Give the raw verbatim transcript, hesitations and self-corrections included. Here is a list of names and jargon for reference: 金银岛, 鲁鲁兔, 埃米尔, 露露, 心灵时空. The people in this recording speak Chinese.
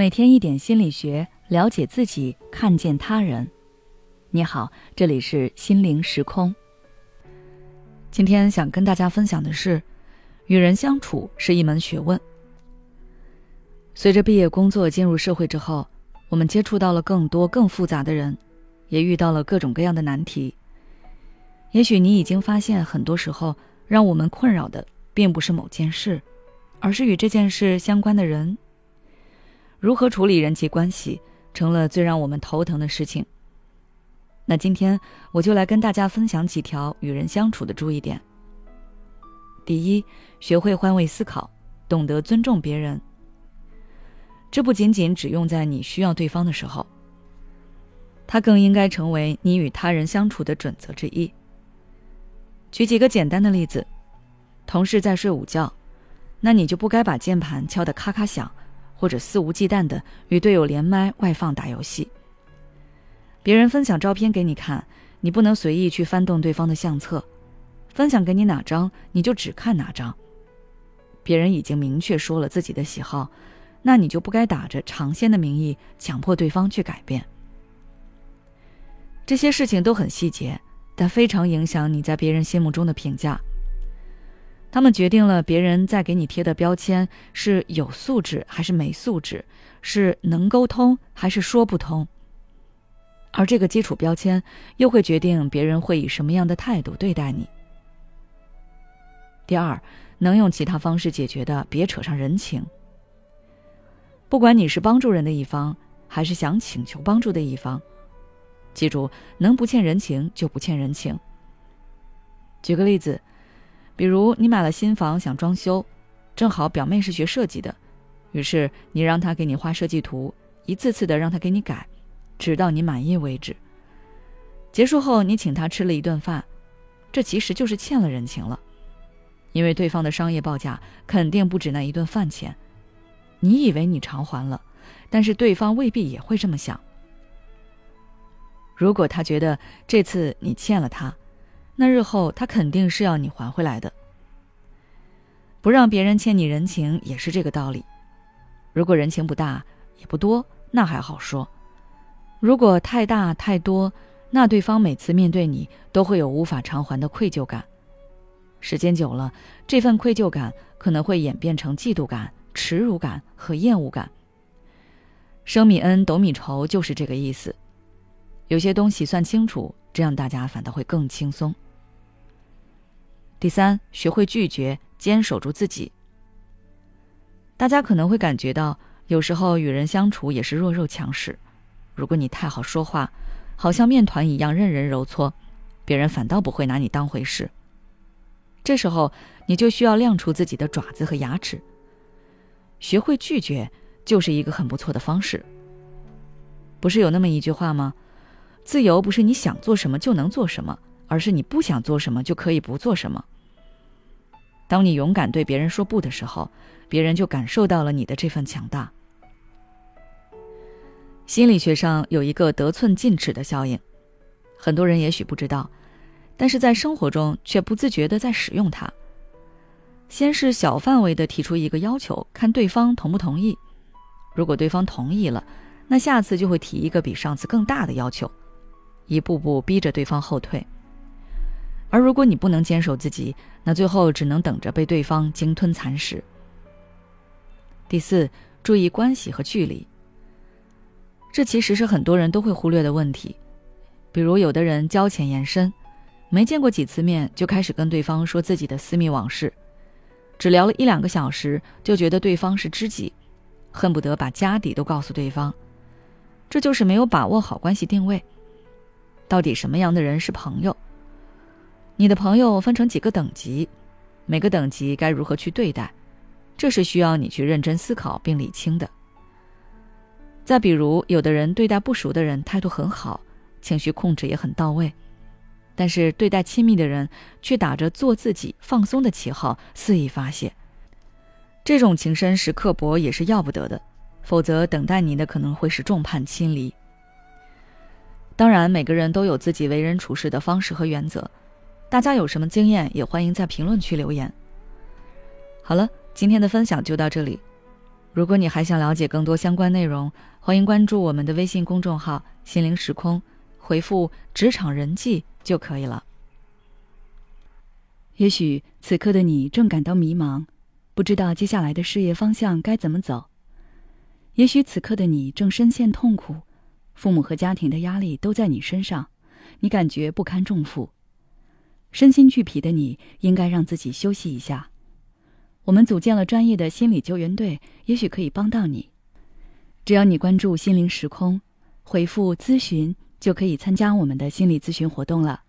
每天一点心理学，了解自己，看见他人。你好，这里是心灵时空。今天想跟大家分享的是，与人相处是一门学问。随着毕业工作进入社会之后，我们接触到了更多更复杂的人，也遇到了各种各样的难题。也许你已经发现，很多时候让我们困扰的并不是某件事，而是与这件事相关的人。如何处理人际关系，成了最让我们头疼的事情。那今天我就来跟大家分享几条与人相处的注意点。第一，学会换位思考，懂得尊重别人。这不仅仅只用在你需要对方的时候，它更应该成为你与他人相处的准则之一。举几个简单的例子，同事在睡午觉，那你就不该把键盘敲得咔咔响，或者肆无忌惮地与队友连麦外放打游戏。别人分享照片给你看，你不能随意去翻动对方的相册，分享给你哪张你就只看哪张。别人已经明确说了自己的喜好，那你就不该打着尝鲜的名义强迫对方去改变。这些事情都很细节，但非常影响你在别人心目中的评价。他们决定了别人在给你贴的标签是有素质还是没素质，是能沟通还是说不通。而这个基础标签又会决定别人会以什么样的态度对待你。第二，能用其他方式解决的别扯上人情。不管你是帮助人的一方，还是想请求帮助的一方，记住，能不欠人情就不欠人情。举个例子，比如你买了新房想装修，正好表妹是学设计的，于是你让她给你画设计图，一次次的让她给你改，直到你满意为止。结束后你请她吃了一顿饭，这其实就是欠了人情了，因为对方的商业报价肯定不止那一顿饭钱。你以为你偿还了，但是对方未必也会这么想。如果他觉得这次你欠了他，那日后他肯定是要你还回来的。不让别人欠你人情也是这个道理。如果人情不大也不多，那还好说。如果太大太多，那对方每次面对你都会有无法偿还的愧疚感。时间久了，这份愧疚感可能会演变成嫉妒感、耻辱感和厌恶感。升米恩斗米仇就是这个意思。有些东西算清楚，这样大家反倒会更轻松。第三，学会拒绝，坚守住自己。大家可能会感觉到，有时候与人相处也是弱肉强食。如果你太好说话，好像面团一样任人揉搓，别人反倒不会拿你当回事。这时候，你就需要亮出自己的爪子和牙齿。学会拒绝就是一个很不错的方式。不是有那么一句话吗？自由不是你想做什么就能做什么，而是你不想做什么就可以不做什么。当你勇敢对别人说不的时候，别人就感受到了你的这份强大。心理学上有一个得寸进尺的效应，很多人也许不知道，但是在生活中却不自觉地在使用它。先是小范围地提出一个要求，看对方同不同意。如果对方同意了，那下次就会提一个比上次更大的要求，一步步逼着对方后退。而如果你不能坚守自己，那最后只能等着被对方鲸吞蚕食。第四，注意关系和距离。这其实是很多人都会忽略的问题。比如有的人交浅言深，没见过几次面就开始跟对方说自己的私密往事，只聊了一两个小时就觉得对方是知己，恨不得把家底都告诉对方。这就是没有把握好关系定位。到底什么样的人是朋友？你的朋友分成几个等级，每个等级该如何去对待，这是需要你去认真思考并理清的。再比如，有的人对待不熟的人态度很好，情绪控制也很到位，但是对待亲密的人却打着做自己放松的旗号肆意发泄。这种情深时刻薄也是要不得的，否则等待你的可能会是众叛亲离。当然，每个人都有自己为人处事的方式和原则，大家有什么经验也欢迎在评论区留言。好了，今天的分享就到这里。如果你还想了解更多相关内容，欢迎关注我们的微信公众号心灵时空，回复职场人际就可以了。也许此刻的你正感到迷茫，不知道接下来的事业方向该怎么走。也许此刻的你正深陷痛苦，父母和家庭的压力都在你身上，你感觉不堪重负。身心俱疲的你应该让自己休息一下。我们组建了专业的心理救援队，也许可以帮到你。只要你关注心灵时空，回复咨询就可以参加我们的心理咨询活动了。